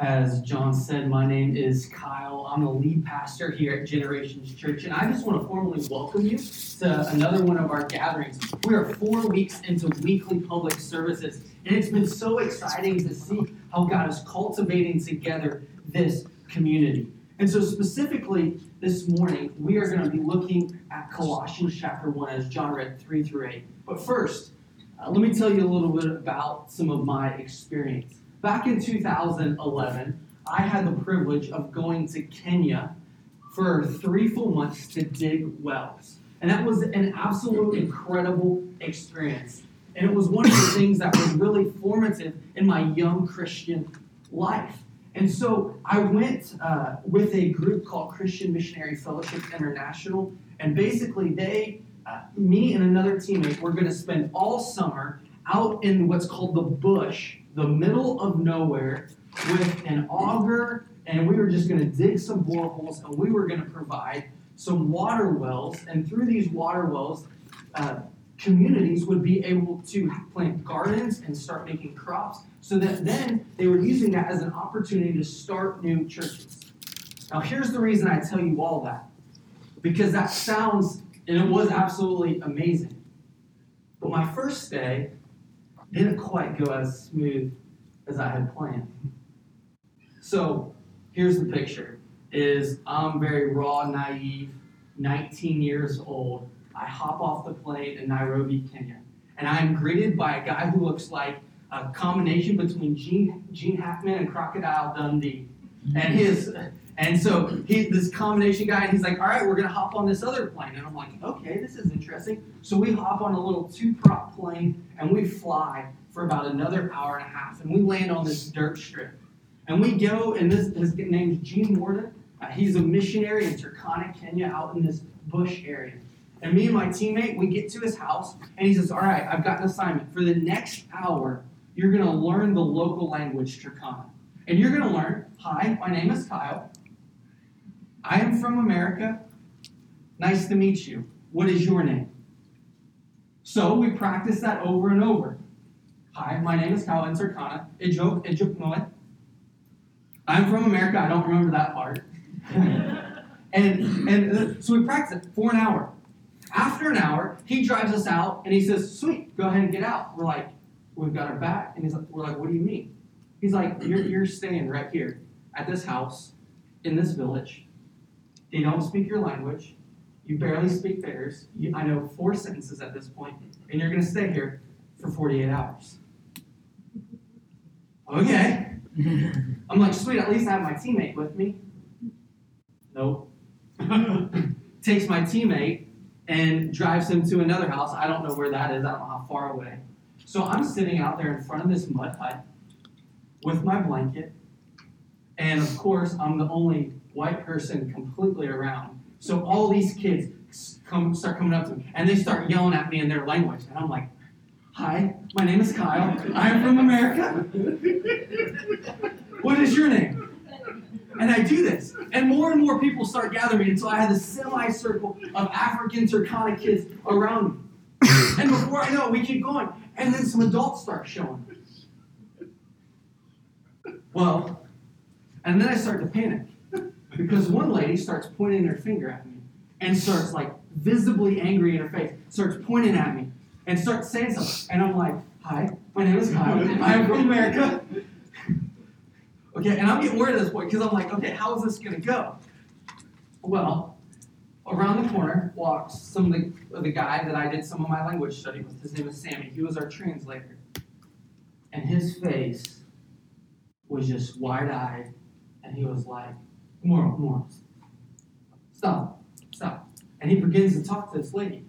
As John said, my name is Kyle. I'm the lead pastor here at Generations Church, and I just want to formally welcome you to another one of our gatherings. We are 4 weeks into weekly public services, and it's been so exciting to see how God is cultivating together this community. And so specifically this morning, we are going to be looking at Colossians chapter 1 as John read 3-8. But first, let me tell you a little bit about some of my experience. Back in 2011, I had the privilege of going to Kenya for 3 full months to dig wells. And that was an absolute incredible experience. And it was one of the things that was really formative in my young Christian life. And so I went with a group called Christian Missionary Fellowship International. And basically they, me and another teammate, were going to spend all summer out in what's called the bush, the middle of nowhere, with an auger, and we were just going to dig some boreholes, and we were going to provide some water wells, and through these water wells, communities would be able to plant gardens and start making crops, so that then they were using that as an opportunity to start new churches. Now, here's the reason I tell you all that, because that sounds, and it was absolutely amazing, but my first day didn't quite go as smooth as I had planned. So here's the picture. I'm very raw, naive, 19 years old. I hop off the plane in Nairobi, Kenya, and I'm greeted by a guy who looks like a combination between Gene Hackman and Crocodile Dundee. And this combination guy, and he's like, all right, we're going to hop on this other plane. And I'm like, okay, this is interesting. So we hop on a little 2-prop plane, and we fly for about another hour and a half, and we land on this dirt strip. And we go, and his name is Gene Warden. He's a missionary in Turkana, Kenya, out in this bush area. And me and my teammate, we get to his house, and he says, all right, I've got an assignment. For the next hour, you're going to learn the local language, Turkana. And you're going to learn, hi, my name is Kyle. I am from America. Nice to meet you. What is your name? So we practice that over and over. Hi, my name is Kyle in Turkana. I'm from America. I don't remember that part. and so we practice it for an hour. After an hour, he drives us out, and he says, sweet, go ahead and get out. We're like, we've got our back. And we're like, what do you mean? He's like, you're staying right here at this house in this village. They don't speak your language. You barely speak theirs. I know 4 sentences at this point, and you're going to stay here for 48 hours. Okay. I'm like, sweet, at least I have my teammate with me. Nope. Takes my teammate and drives him to another house. I don't know where that is. I don't know how far away. So I'm sitting out there in front of this mud hut with my blanket, and of course, I'm the only white person completely around. So all these kids start coming up to me, and they start yelling at me in their language. And I'm like, hi, my name is Kyle. I'm from America. What is your name? And I do this. And more people start gathering. And so I had this semicircle of African Turkana kids around me. And before I know it, we keep going. And then some adults start showing. Well, and then I start to panic. Because one lady starts pointing her finger at me and starts, like, visibly angry in her face, starts pointing at me and starts saying something. And I'm like, hi, my name is Kyle. I'm from America. Okay, and I'm getting worried at this point because I'm like, okay, how is this going to go? Well, around the corner walks the guy that I did some of my language study with. His name is Sammy. He was our translator. And his face was just wide-eyed, and he was like, More. Stop. And he begins to talk to this lady.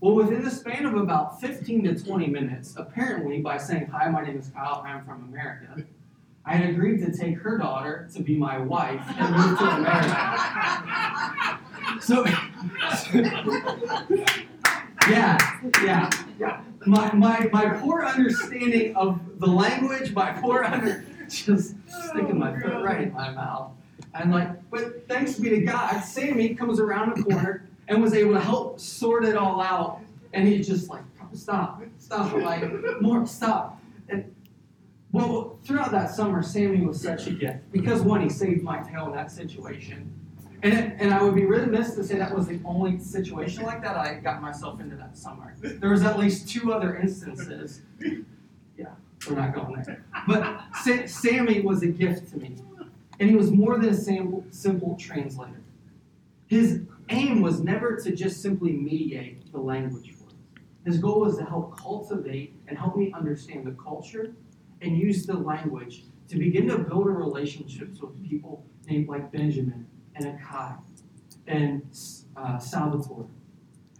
Well, within the span of about 15 to 20 minutes, apparently by saying, hi, my name is Kyle, I'm from America, I had agreed to take her daughter to be my wife and move to America. Yeah. My poor understanding of the language, just sticking my foot right in my mouth. And like, but thanks be to God, Sammy comes around the corner and was able to help sort it all out. And he just like, stop, like, more, stop. And well, throughout out that summer, Sammy was such a gift. Because, one, he saved my tail in that situation. And I would be really remiss to say that was the only situation like that I got myself into that summer. There was at least two other instances. Yeah, we're not going there. But Sammy was a gift to me. And he was more than a simple translator. His aim was never to just simply mediate the language for us. His goal was to help cultivate and help me understand the culture and use the language to begin to build a relationship with people named like Benjamin and Akai and Salvatore.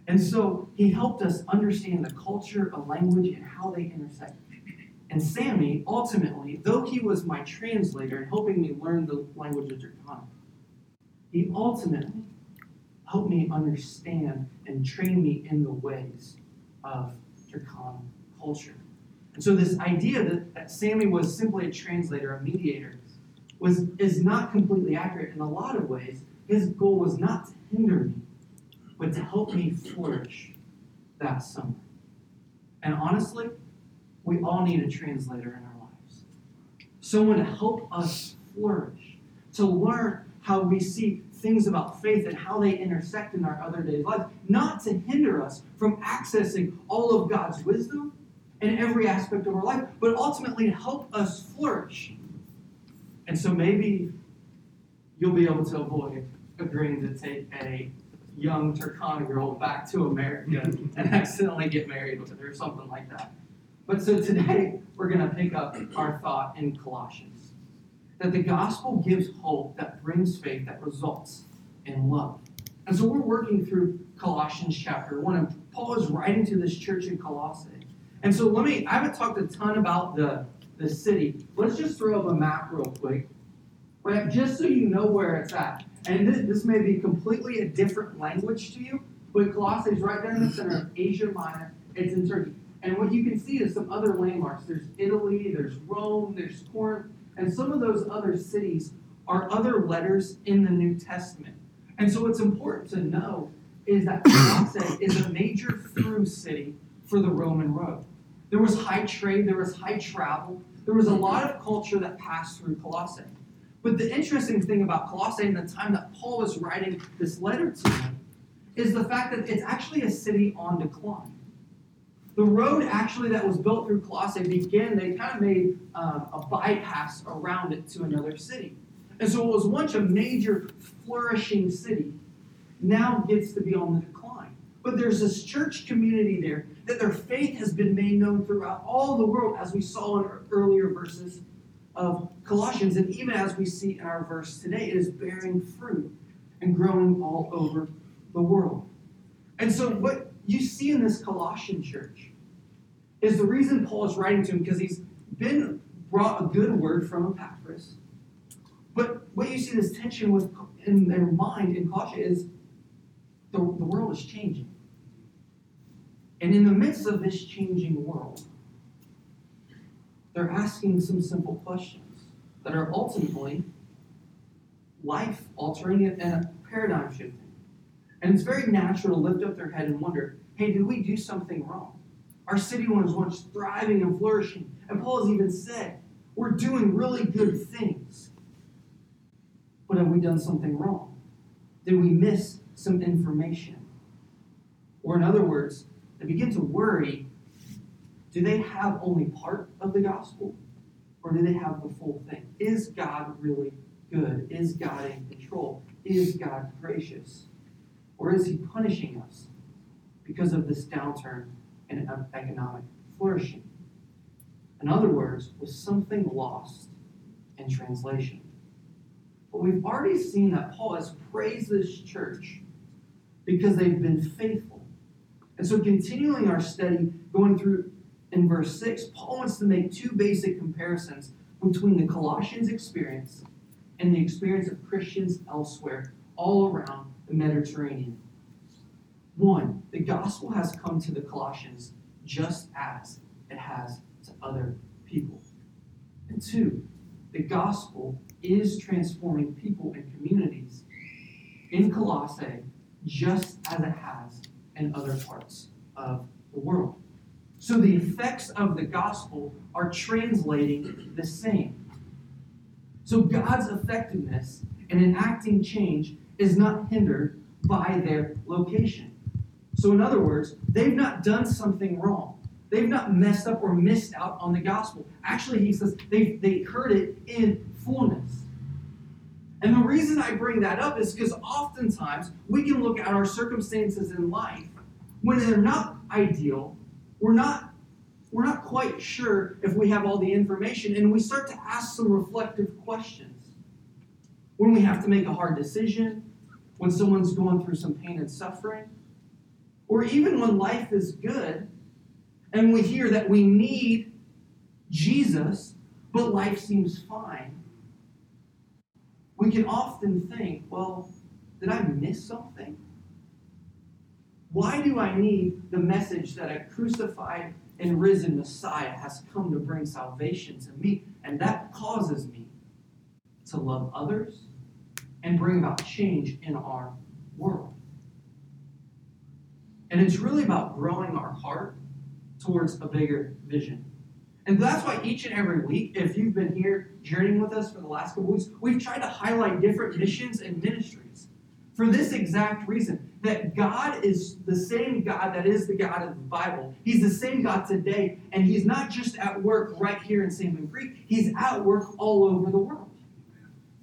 And so he helped us understand the culture, a language, and how they intersect. And Sammy, ultimately, though he was my translator and helping me learn the language of Turkana, he ultimately helped me understand and train me in the ways of Turkana culture. And so this idea that Sammy was simply a translator, a mediator, is not completely accurate in a lot of ways. His goal was not to hinder me, but to help me flourish that summer. And honestly, we all need a translator in our lives. Someone to help us flourish, to learn how we see things about faith and how they intersect in our other days' lives, not to hinder us from accessing all of God's wisdom in every aspect of our life, but ultimately to help us flourish. And so maybe you'll be able to avoid agreeing to take a young Turkana girl back to America and accidentally get married with her or something like that. But so today, we're going to pick up our thought in Colossians, that the gospel gives hope that brings faith that results in love. And so we're working through Colossians chapter 1, and Paul is writing to this church in Colossae. And so I haven't talked a ton about the city. Let's just throw up a map real quick, right? Just so you know where it's at. And this may be completely a different language to you, but Colossae is right there in the center of Asia Minor. It's in Turkey. And what you can see is some other landmarks. There's Italy, there's Rome, there's Corinth, and some of those other cities are other letters in the New Testament. And so what's important to know is that Colossae is a major through city for the Roman road. There was high trade, there was high travel, there was a lot of culture that passed through Colossae. But the interesting thing about Colossae in the time that Paul was writing this letter to them is the fact that it's actually a city on decline. The road actually that was built through Colossae began, they kind of made a bypass around it to another city. And so it was once a major flourishing city, now gets to be on the decline. But there's this church community there that their faith has been made known throughout all the world, as we saw in our earlier verses of Colossians. And even as we see in our verse today, it is bearing fruit and growing all over the world. And so what you see in this Colossian church is the reason Paul is writing to him, because he's been brought a good word from Epaphras. But what you see this tension with in their mind in Colossae is the world is changing. And in the midst of this changing world, they're asking some simple questions that are ultimately life-altering and a paradigm shifting. And it's very natural to lift up their head and wonder, hey, did we do something wrong? Our city was once thriving and flourishing. And Paul has even said, we're doing really good things. But have we done something wrong? Did we miss some information? Or in other words, they begin to worry, do they have only part of the gospel? Or do they have the full thing? Is God really good? Is God in control? Is God gracious? Or is he punishing us because of this downturn in economic flourishing? In other words, was something lost in translation? But we've already seen that Paul has praised this church because they've been faithful. And so continuing our study, going through in verse 6, Paul wants to make two basic comparisons between the Colossians experience and the experience of Christians elsewhere all around the Mediterranean. One, the gospel has come to the Colossians just as it has to other people. And two, the gospel is transforming people and communities in Colossae just as it has in other parts of the world. So the effects of the gospel are translating the same. So God's effectiveness in enacting change is not hindered by their location. So in other words, they've not done something wrong. They've not messed up or missed out on the gospel. Actually, he says they heard it in fullness. And the reason I bring that up is because oftentimes we can look at our circumstances in life when they're not ideal. We're not quite sure if we have all the information, and we start to ask some reflective questions. When we have to make a hard decision, when someone's going through some pain and suffering, or even when life is good, and we hear that we need Jesus, but life seems fine, we can often think, well, did I miss something? Why do I need the message that a crucified and risen Messiah has come to bring salvation to me? And that causes me to love others and bring about change in our world. And it's really about growing our heart towards a bigger vision. And that's why each and every week, if you've been here journeying with us for the last couple weeks, we've tried to highlight different missions and ministries for this exact reason, that God is the same God that is the God of the Bible. He's the same God today, and he's not just at work right here in St. Louis Creek. He's at work all over the world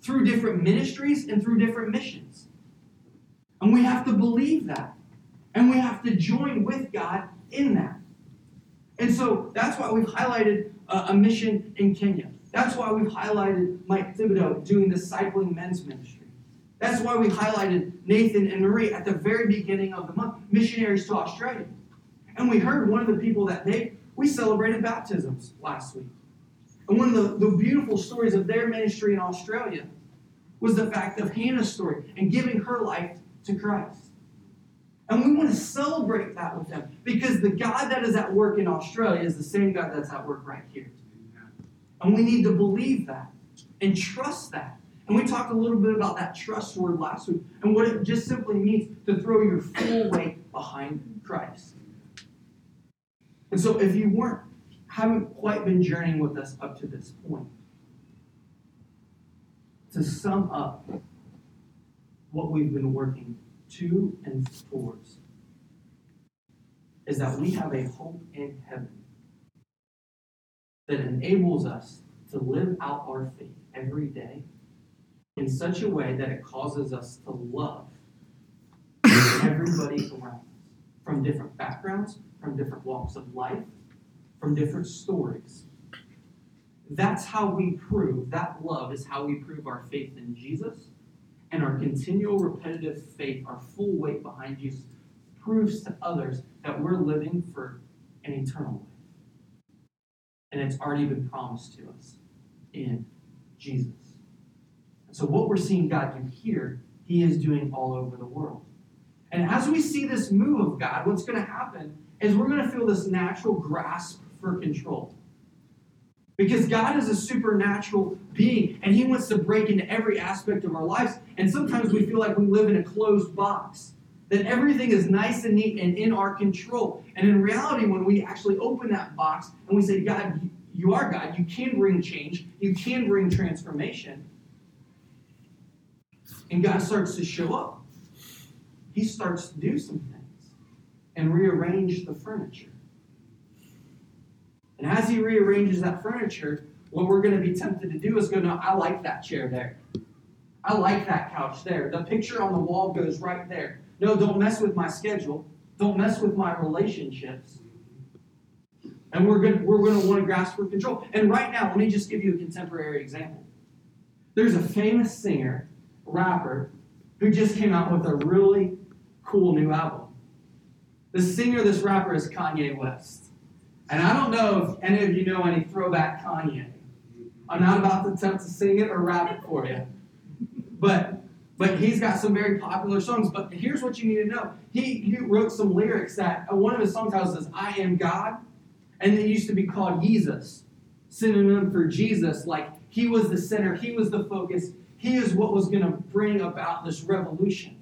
through different ministries and through different missions. And we have to believe that, and we have to join with God in that. And so that's why we've highlighted a mission in Kenya. That's why we've highlighted Mike Thibodeau doing discipling men's ministry. That's why we highlighted Nathan and Marie at the very beginning of the month, missionaries to Australia. And we heard one of the people that we celebrated baptisms last week. And one of the beautiful stories of their ministry in Australia was the fact of Hannah's story and giving her life to Christ. And we want to celebrate that with them, because the God that is at work in Australia is the same God that's at work right here. And we need to believe that and trust that. And we talked a little bit about that trust word last week and what it just simply means to throw your full weight behind Christ. And so if you haven't quite been journeying with us up to this point, to sum up what we've been working to and towards is that we have a hope in heaven that enables us to live out our faith every day in such a way that it causes us to love everybody around us, from different backgrounds, from different walks of life, from different stories. That's how we prove, that love is how we prove our faith in Jesus. And our continual repetitive faith, our full weight behind Jesus, proves to others that we're living for an eternal life. And it's already been promised to us in Jesus. And so what we're seeing God do here, he is doing all over the world. And as we see this move of God, what's going to happen is we're going to feel this natural grasp for control. Because God is a supernatural being, and he wants to break into every aspect of our lives. And sometimes we feel like we live in a closed box, that everything is nice and neat and in our control. And in reality, when we actually open that box and we say, God, you are God, you can bring change, you can bring transformation, and God starts to show up, he starts to do some things and rearrange the furniture. And as he rearranges that furniture, what we're going to be tempted to do is go, no, I like that chair there. I like that couch there. The picture on the wall goes right there. No, don't mess with my schedule. Don't mess with my relationships. And we're going to want to grasp for control. And right now, let me just give you a contemporary example. There's a famous singer, rapper, who just came out with a really cool new album. This rapper is Kanye West. And I don't know if any of you know any throwback Kanye. I'm not about to attempt to sing it or rap it for you. But he's got some very popular songs. But here's what you need to know. He wrote some lyrics that, one of his song titles is I Am God. And it used to be called Yeezus, synonym for Jesus. Like, he was the center. He was the focus. He is what was going to bring about this revolution.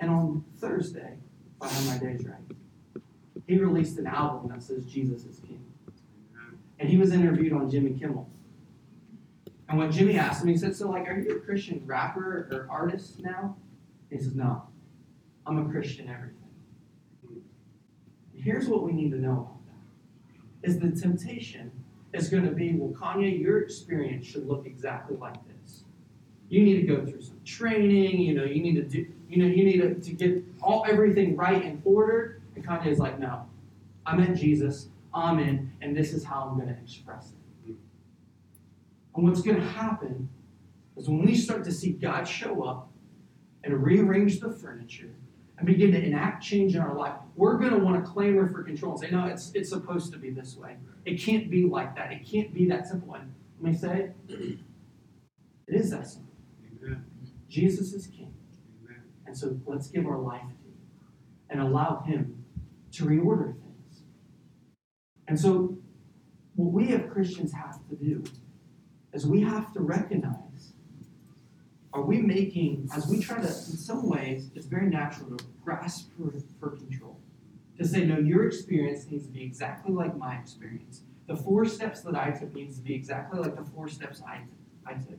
And on Thursday, if I have my days right, he released an album that says Jesus is King. And he was interviewed on Jimmy Kimmel. And when Jimmy asked him, he said, so, like, are you a Christian rapper or artist now? And he says, no, I'm a Christian everything. And here's what we need to know about that, is the temptation is going to be, well, Kanye, your experience should look exactly like this. You need to go through some training, you need to do, you need to get everything right and ordered. And Kanye's like, no, I met Jesus, I'm in, and this is how I'm going to express it. And what's going to happen is when we start to see God show up and rearrange the furniture and begin to enact change in our life, we're going to want to clamor for control and say, no, it's supposed to be this way. It can't be like that. It can't be that simple. And let me say it. It is that simple. Amen. Jesus is King. Amen. And so let's give our life to Him and allow Him to reorder things. And so what we as Christians have to do is we have to recognize, are we making, as we try to, in some ways, it's very natural to grasp for control. To say, no, your experience needs to be exactly like my experience. The 4 steps that I took needs to be exactly like the 4 steps I took.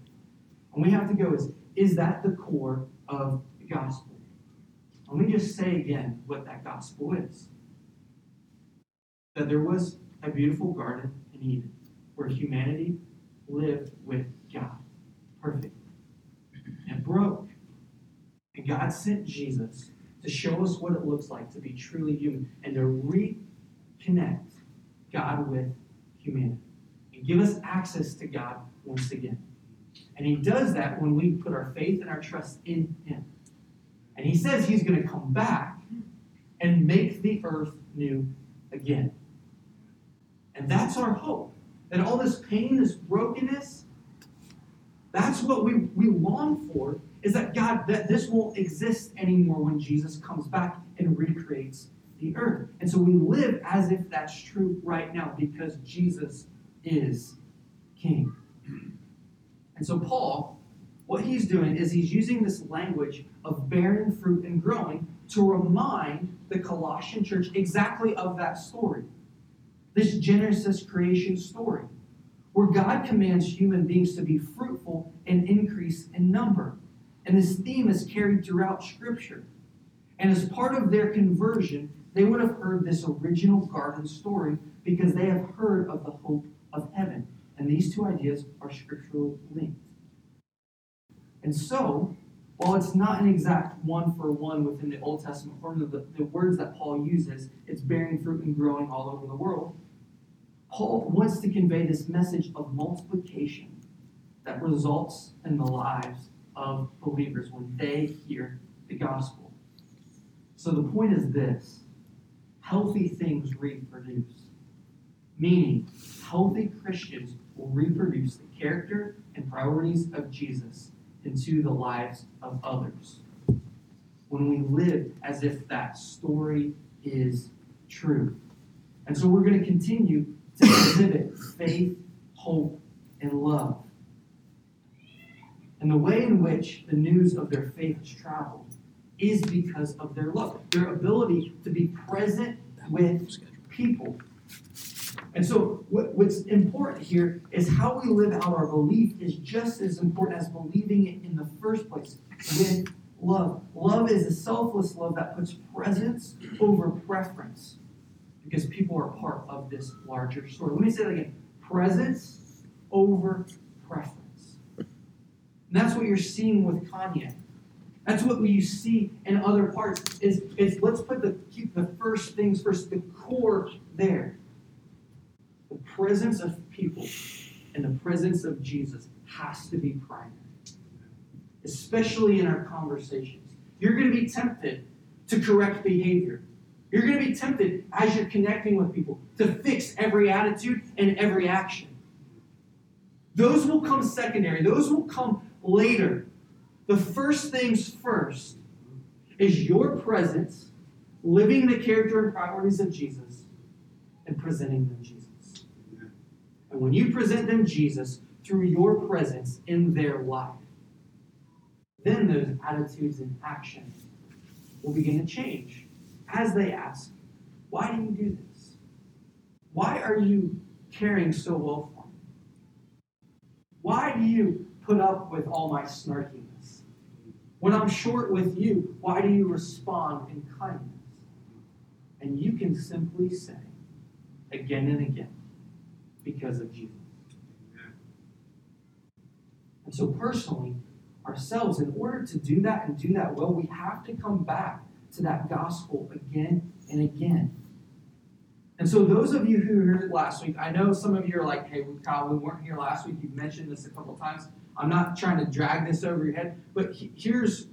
And we have to go, is that the core of the gospel? And let me just say again what that gospel is. That there was a beautiful garden in Eden where humanity lived with God perfectly. And broke. And God sent Jesus to show us what it looks like to be truly human and to reconnect God with humanity and give us access to God once again. And He does that when we put our faith and our trust in Him. And He says He's going to come back and make the earth new again. And that's our hope. That all this pain, this brokenness, that's what we long for, is that God, that this won't exist anymore when Jesus comes back and recreates the earth. And so we live as if that's true right now because Jesus is King. And so Paul, what he's doing is he's using this language of bearing fruit and growing to remind the Colossian church exactly of that story. This Genesis creation story, where God commands human beings to be fruitful and increase in number. And this theme is carried throughout Scripture. And as part of their conversion, they would have heard this original garden story because they have heard of the hope of heaven. And these two ideas are scripturally linked. And so, while it's not an exact one-for-one within the Old Testament form of the words that Paul uses, it's bearing fruit and growing all over the world, Paul wants to convey this message of multiplication that results in the lives of believers when they hear the gospel. So the point is this: healthy things reproduce. Meaning, healthy Christians will reproduce the character and priorities of Jesus into the lives of others when we live as if that story is true. And so we're going to continue to exhibit faith, hope, and love. And the way in which the news of their faith is traveled is because of their love, their ability to be present with people. And so what's important here is how we live out our belief is just as important as believing it in the first place, with love. Love is a selfless love that puts presence over preference, because people are part of this larger story. Let me say that again. Presence over preference. And that's what you're seeing with Kanye. That's what you see in other parts. Is let's keep the first things first, the core there. The presence of people and the presence of Jesus has to be primary, especially in our conversations. You're going to be tempted to correct behavior. You're going to be tempted, as you're connecting with people, to fix every attitude and every action. Those will come secondary. Those will come later. The first things first is your presence, living the character and priorities of Jesus, and presenting them Jesus. And when you present them Jesus through your presence in their life, then those attitudes and actions will begin to change. As they ask, why do you do this? Why are you caring so well for me? Why do you put up with all my snarkiness? When I'm short with you, why do you respond in kindness? And you can simply say, again and again, because of Jesus. And so personally, ourselves, in order to do that and do that well, we have to come back to that gospel again and again. And so those of you who were here last week, I know some of you are like, hey, Kyle, we weren't here last week. You've mentioned this a couple times. I'm not trying to drag this over your head, but here's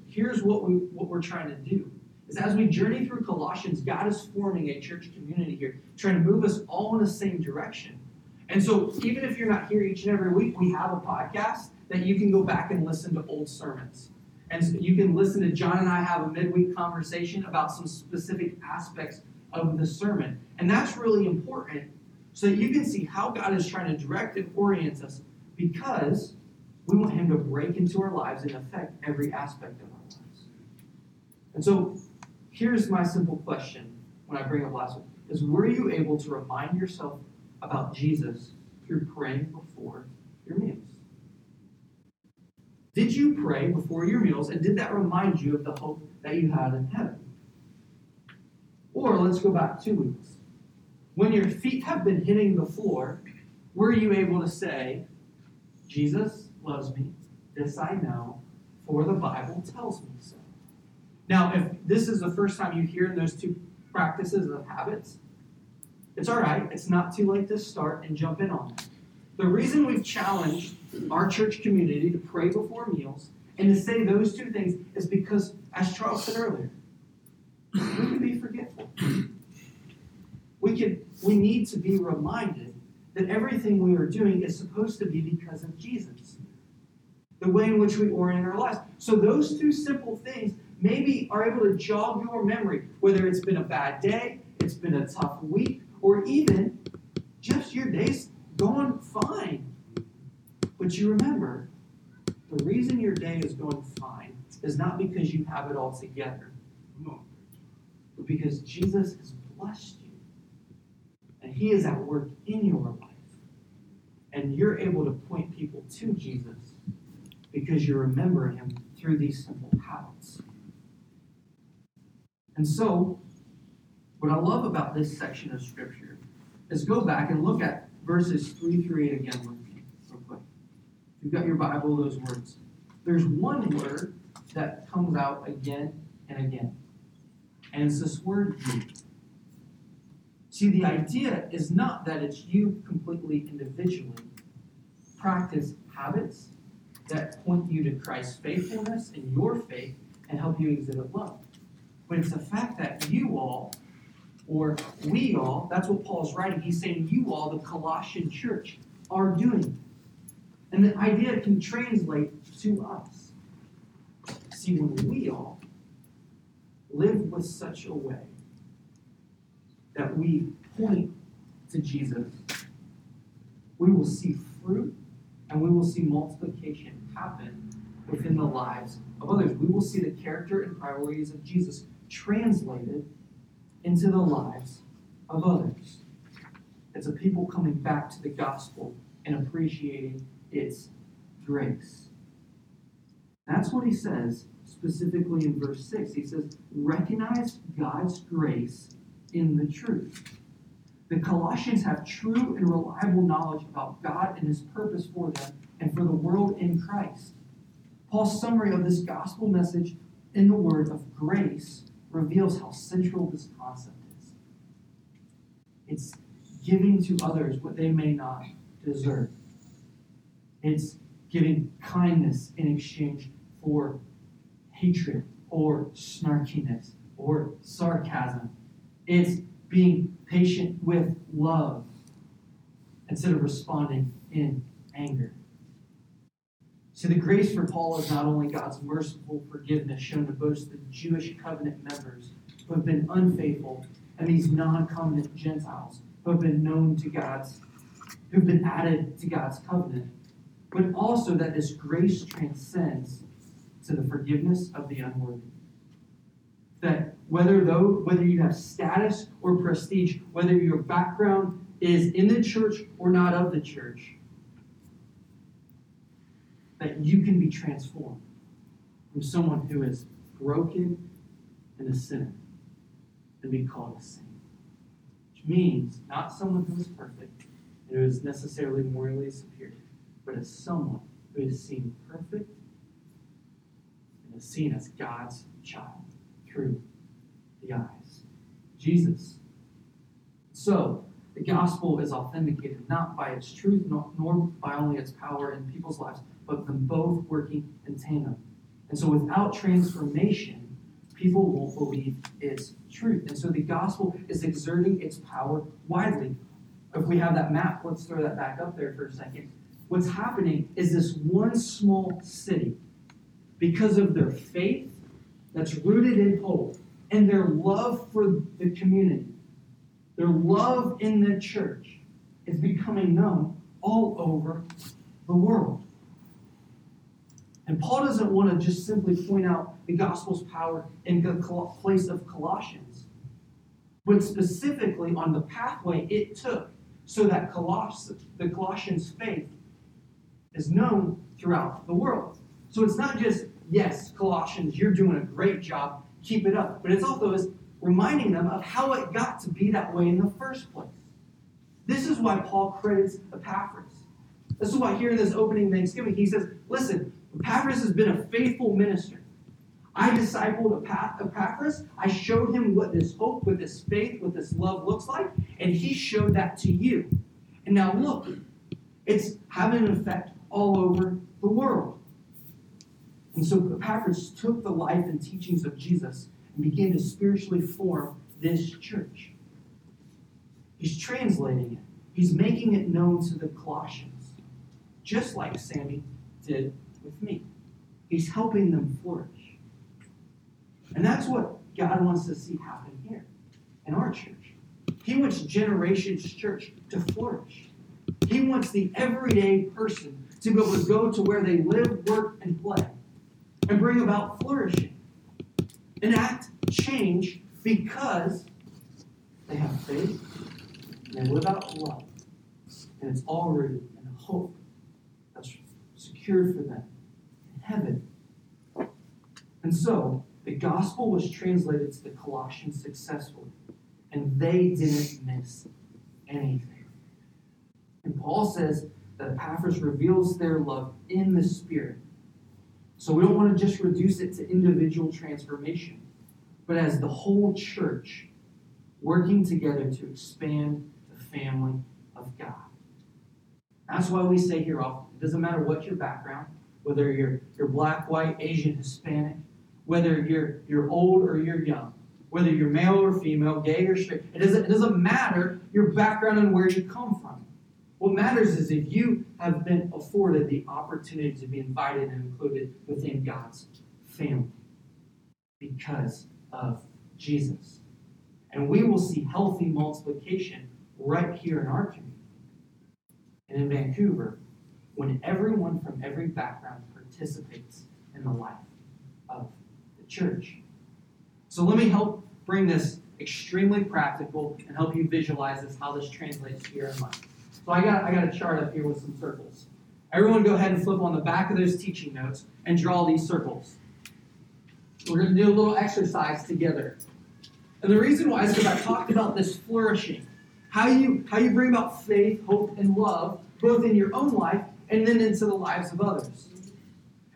what we're trying to do. Is as we journey through Colossians, God is forming a church community here, trying to move us all in the same direction. And so even if you're not here each and every week, we have a podcast that you can go back and listen to old sermons. And so you can listen to John and I have a midweek conversation about some specific aspects of the sermon. And that's really important so that you can see how God is trying to direct and orient us, because we want him to break into our lives and affect every aspect of our lives. And so here's my simple question when I bring up last week, is were you able to remind yourself about Jesus through praying before your meals? Did you pray before your meals, and did that remind you of the hope that you had in heaven? Or let's go back 2 weeks. When your feet have been hitting the floor, were you able to say, Jesus loves me, this I know, for the Bible tells me so? Now, if this is the first time you hear those two practices of habits, it's all right. It's not too late to start and jump in on that. The reason we've challenged our church community to pray before meals and to say those two things is because, as Charles said earlier, we can be forgetful. We need to be reminded that everything we are doing is supposed to be because of Jesus, the way in which we orient our lives. So those two simple things maybe are able to jog your memory, whether it's been a bad day, it's been a tough week, or even just your day's going fine. But you remember, the reason your day is going fine is not because you have it all together, but because Jesus has blessed you, and he is at work in your life, and you're able to point people to Jesus because you remember him through these simple habits. And so, what I love about this section of Scripture is go back and look at verses 3 through 8 again with me, real quick. You've got your Bible, those words. There's one word that comes out again and again, and it's this word, you. See, the idea is not that it's you completely individually. Practice habits that point you to Christ's faithfulness and your faith and help you exhibit love. But it's the fact that you all, or we all, that's what Paul's writing. He's saying you all, the Colossian church, are doing. And the idea can translate to us. See, when we all live with such a way that we point to Jesus, we will see fruit and we will see multiplication happen within the lives of others. We will see the character and priorities of Jesus translated into the lives of others. It's a people coming back to the gospel and appreciating its grace. That's what he says specifically in verse 6. He says, recognize God's grace in the truth. The Colossians have true and reliable knowledge about God and his purpose for them and for the world in Christ. Paul's summary of this gospel message in the word of grace reveals how central this concept is. It's giving to others what they may not deserve. It's giving kindness in exchange for hatred or snarkiness or sarcasm. It's being patient with love instead of responding in anger. So the grace for Paul is not only God's merciful forgiveness shown to both the Jewish covenant members who have been unfaithful and these non-covenant Gentiles who have been who've been added to God's covenant, but also that this grace transcends to the forgiveness of the unworthy. That whether you have status or prestige, whether your background is in the church or not of the church, that you can be transformed from someone who is broken and a sinner and be called a saint. Which means not someone who is perfect and who is necessarily morally superior, but as someone who is seen perfect and is seen as God's child through the eyes of Jesus. So, the gospel is authenticated not by its truth, nor by only its power in people's lives, but them both working in tandem. And so without transformation, people won't believe its truth. And so the gospel is exerting its power widely. If we have that map, let's throw that back up there for a second. What's happening is this one small city, because of their faith that's rooted in hope and their love for the community, their love in the church is becoming known all over the world. And Paul doesn't want to just simply point out the gospel's power in the place of Colossians, but specifically on the pathway it took so that the Colossians' faith is known throughout the world. So it's not just, yes, Colossians, you're doing a great job, keep it up, but it's also is reminding them of how it got to be that way in the first place. This is why Paul credits Epaphras. This is why here in this opening Thanksgiving, he says, listen, Epaphras has been a faithful minister. I discipled Epaphras. I showed him what this hope, what this faith, what this love looks like, and he showed that to you. And now look, it's having an effect all over the world. And so Epaphras took the life and teachings of Jesus and began to spiritually form this church. He's translating it. He's making it known to the Colossians, just like Sammy did with me. He's helping them flourish. And that's what God wants to see happen here in our church. He wants Generations Church to flourish. He wants the everyday person to be able to go to where they live, work, and play and bring about flourishing. Enact change because they have faith and they live out love. And it's all rooted in a hope that's secured for them in heaven. And so the gospel was translated to the Colossians successfully, and they didn't miss anything. And Paul says that Epaphras reveals their love in the Spirit. So we don't want to just reduce it to individual transformation, but as the whole church working together to expand the family of God. That's why we say here often, it doesn't matter what your background, whether you're black, white, Asian, Hispanic, whether you're old or you're young, whether you're male or female, gay or straight, it doesn't matter your background and where you come from. What matters is if you have been afforded the opportunity to be invited and included within God's family because of Jesus. And we will see healthy multiplication right here in our community and in Vancouver when everyone from every background participates in the life of the church. So let me help bring this extremely practical and help you visualize this, how this translates here in life. So I got a chart up here with some circles. Everyone go ahead and flip on the back of those teaching notes and draw these circles. We're going to do a little exercise together. And the reason why is because I talked about this flourishing. How you bring about faith, hope, and love, both in your own life and then into the lives of others.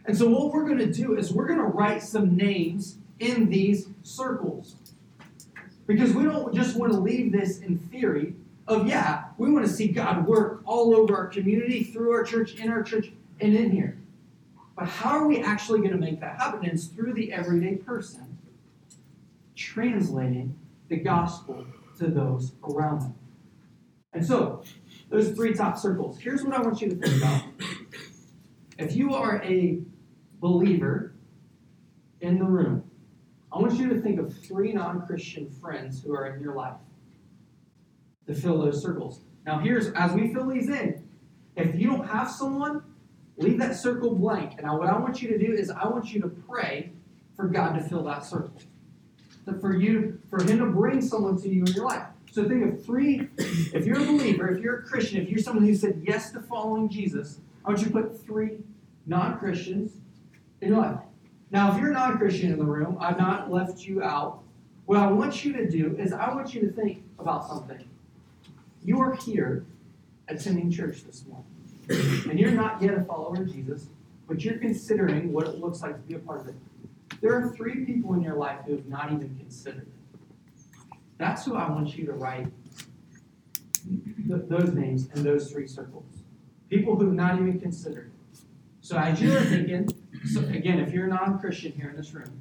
And so what we're going to do is we're going to write some names in these circles. Because we don't just want to leave this in theory, we want to see God work all over our community, through our church, in our church, and in here. But how are we actually going to make that happen? And it's through the everyday person translating the gospel to those around them. And so, those three top circles. Here's what I want you to think about. If you are a believer in the room, I want you to think of three non-Christian friends who are in your life to fill those circles. Now as we fill these in, if you don't have someone, leave that circle blank. And what I want you to do is I want you to pray for God to fill that circle. For Him to bring someone to you in your life. So think of three, if you're a believer, if you're a Christian, if you're someone who said yes to following Jesus, I want you to put three non-Christians in your life. Now, if you're a non-Christian in the room, I've not left you out. What I want you to do is I want you to think about something. You are here attending church this morning, and you're not yet a follower of Jesus, but you're considering what it looks like to be a part of it. There are three people in your life who have not even considered it. That's who I want you to write those names in those three circles. People who have not even considered it. So as you're thinking, so again, if you're a non-Christian here in this room,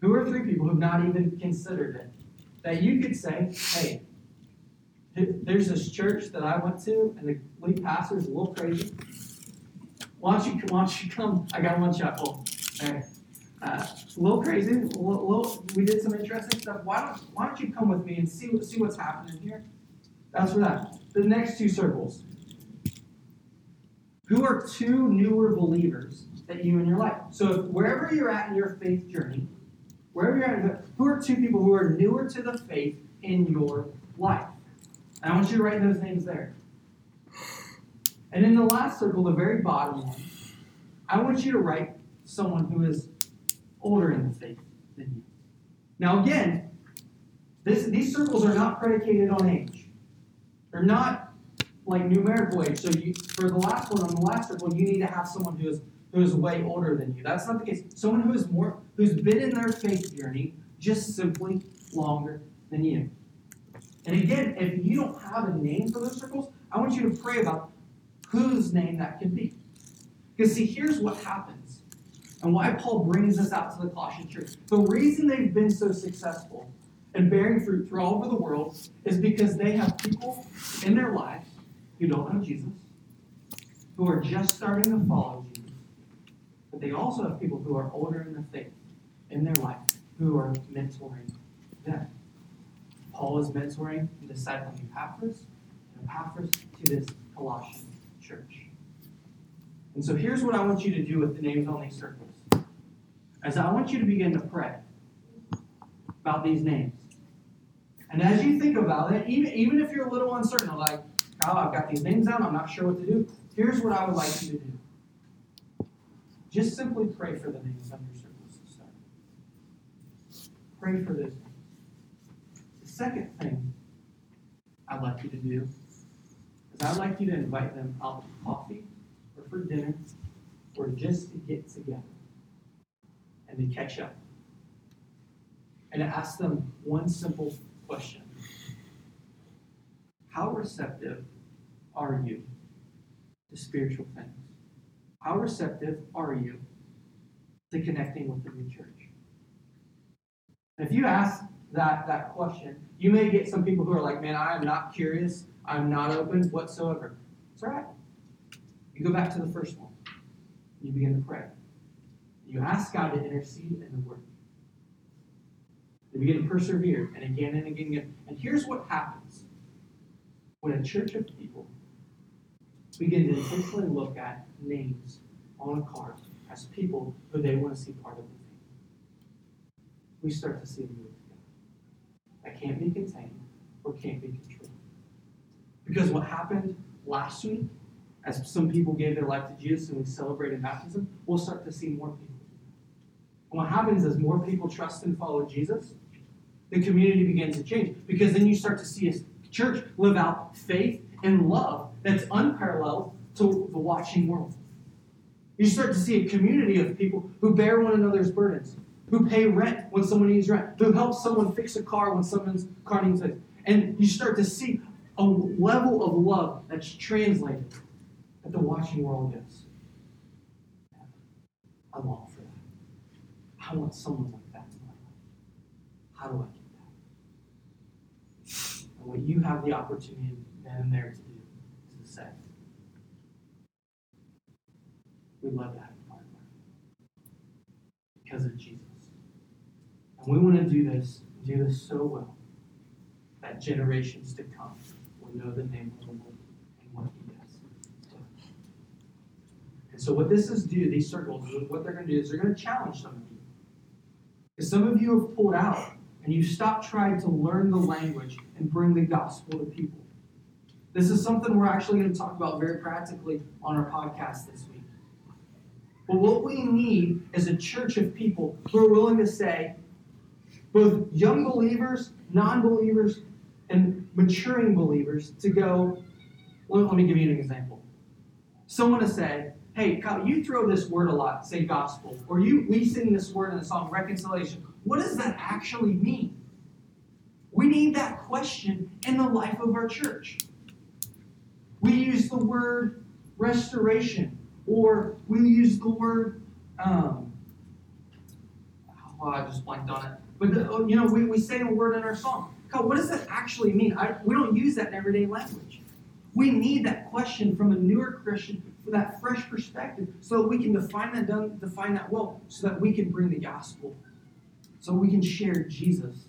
who are three people who have not even considered it? That you could say, hey, there's this church that I went to, and the lead pastor's a little crazy. Why don't you come? I got one shot. All right. A little crazy. We did some interesting stuff. Why don't you come with me and see what's happening here? That's for that. The next two circles. Who are two newer believers that you in your life? So wherever you're at in your faith journey, wherever you're at, who are two people who are newer to the faith in your life? And I want you to write those names there. And in the last circle, the very bottom one, I want you to write someone who is older in the faith than you. Now again, these circles are not predicated on age. They're not like numerical age. So for the last one, on the last circle, you need to have someone who is way older than you. That's not the case. Someone who's been in their faith journey just simply longer than you. And again, if you don't have a name for those circles, I want you to pray about whose name that could be. Because see, here's what happens and why Paul brings this out to the Colossian church. The reason they've been so successful and bearing fruit through all over the world is because they have people in their lives who don't know Jesus, who are just starting to follow Jesus, but they also have people who are older in the faith in their life who are mentoring them. Paul is mentoring and discipling Epaphras, and Epaphras to this Colossian church. And so here's what I want you to do with the names on these circles. As I want you to begin to pray about these names. And as you think about it, even if you're a little uncertain, like, oh, I've got these names down, I'm not sure what to do, here's what I would like you to do. Just simply pray for the names on your circles to start. Pray for those names. The second thing I'd like you to do is I'd like you to invite them out for coffee or for dinner or just to get together and to catch up. And to ask them one simple question. How receptive are you to spiritual things? How receptive are you to connecting with the new church? And if you ask that question, you may get some people who are like, man, I am not curious. I'm not open whatsoever. It's all right. You go back to the first one. You begin to pray. You ask God to intercede in the Word. You begin to persevere, and again and again and again. And here's what happens when a church of people begin to intentionally look at names on a card as people who they want to see part of the faith. We start to see a movement that can't be contained or can't be controlled. Because what happened last week, as some people gave their life to Jesus and we celebrated baptism, we'll start to see more people. And what happens is more people trust and follow Jesus, the community begins to change. Because then you start to see a church live out faith and love that's unparalleled to the watching world. You start to see a community of people who bear one another's burdens, who pay rent when someone needs rent, who help someone fix a car when someone's car needs it. And you start to see a level of love that's translated that the watching world gets. I long for that. I want someone like that in my life. How do I get that? And what you have the opportunity then and there to do is to say, we'd love to have you part of our life because of Jesus. And we want to do this so well that generations to come will know the name of the Lord and what He does. And so what this is do, these circles, what they're going to do is they're going to challenge some of you. Because some of you have pulled out and you've stopped trying to learn the language and bring the gospel to people. This is something we're actually going to talk about very practically on our podcast this week. But what we need is a church of people who are willing to say, both young believers, non-believers, and maturing believers, to go, let me give you an example. Someone to say, hey, Kyle, you throw this word a lot, say gospel, or we sing this word in the song reconciliation. What does that actually mean? We need that question in the life of our church. We use the word restoration, or we use the word, I just blanked on it. But, we say a word in our song. God, what does that actually mean? We don't use that in everyday language. We need that question from a newer Christian for that fresh perspective so that we can define that well, so that we can bring the gospel, so we can share Jesus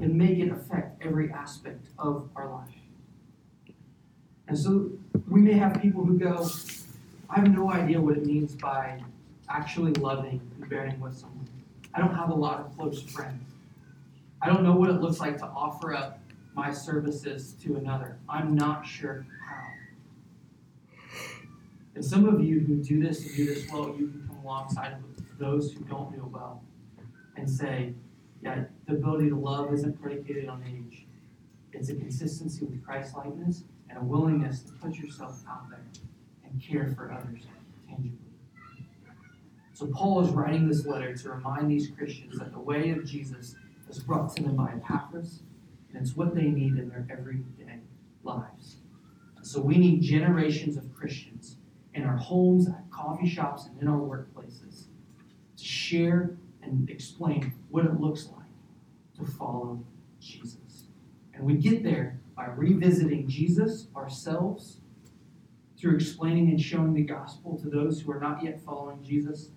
and make it affect every aspect of our life. And so we may have people who go, I have no idea what it means by actually loving and bearing with someone. I don't have a lot of close friends. I don't know what it looks like to offer up my services to another. I'm not sure how. And some of you who do this and do this well, you can come alongside of those who don't do well and say, yeah, the ability to love isn't predicated on age. It's a consistency with Christ-likeness and a willingness to put yourself out there and care for others tangibly. So Paul is writing this letter to remind these Christians that the way of Jesus was brought to them by Epaphras, and it's what they need in their everyday lives. So we need generations of Christians in our homes, at coffee shops, and in our workplaces to share and explain what it looks like to follow Jesus. And we get there by revisiting Jesus ourselves, through explaining and showing the gospel to those who are not yet following Jesus,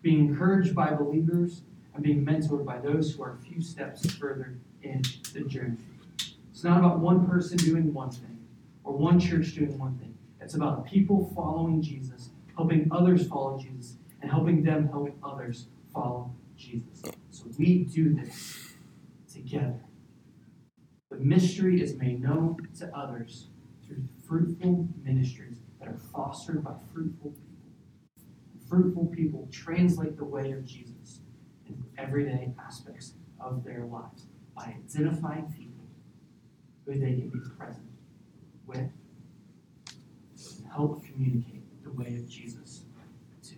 being encouraged by believers, and being mentored by those who are a few steps further in the journey. It's not about one person doing one thing or one church doing one thing. It's about people following Jesus, helping others follow Jesus, and helping them help others follow Jesus. So we do this together. The mystery is made known to others through fruitful ministries that are fostered by fruitful people. Fruitful people translate the way of Jesus in everyday aspects of their lives by identifying people who they can be present with and help communicate the way of Jesus to.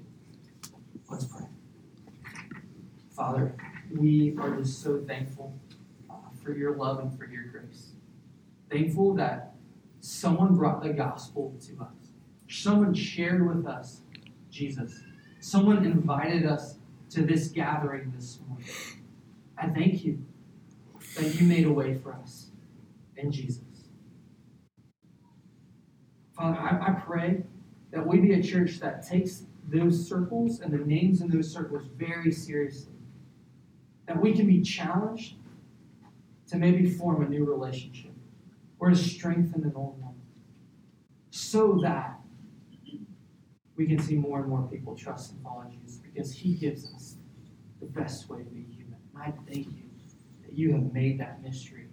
Let's pray. Father, we are just so thankful for your love and for your grace. Thankful that someone brought the gospel to us. Someone shared with us Jesus. Someone invited us to this gathering this morning. I thank you that you made a way for us in Jesus. Father, I pray that we be a church that takes those circles and the names in those circles very seriously. That we can be challenged to maybe form a new relationship, or to strengthen an old one, so that we can see more and more people trust and follow Jesus, because he gives us the best way to be human. And I thank you that you have made that mystery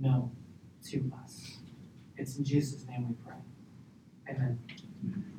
known to us. It's in Jesus' name we pray. Amen.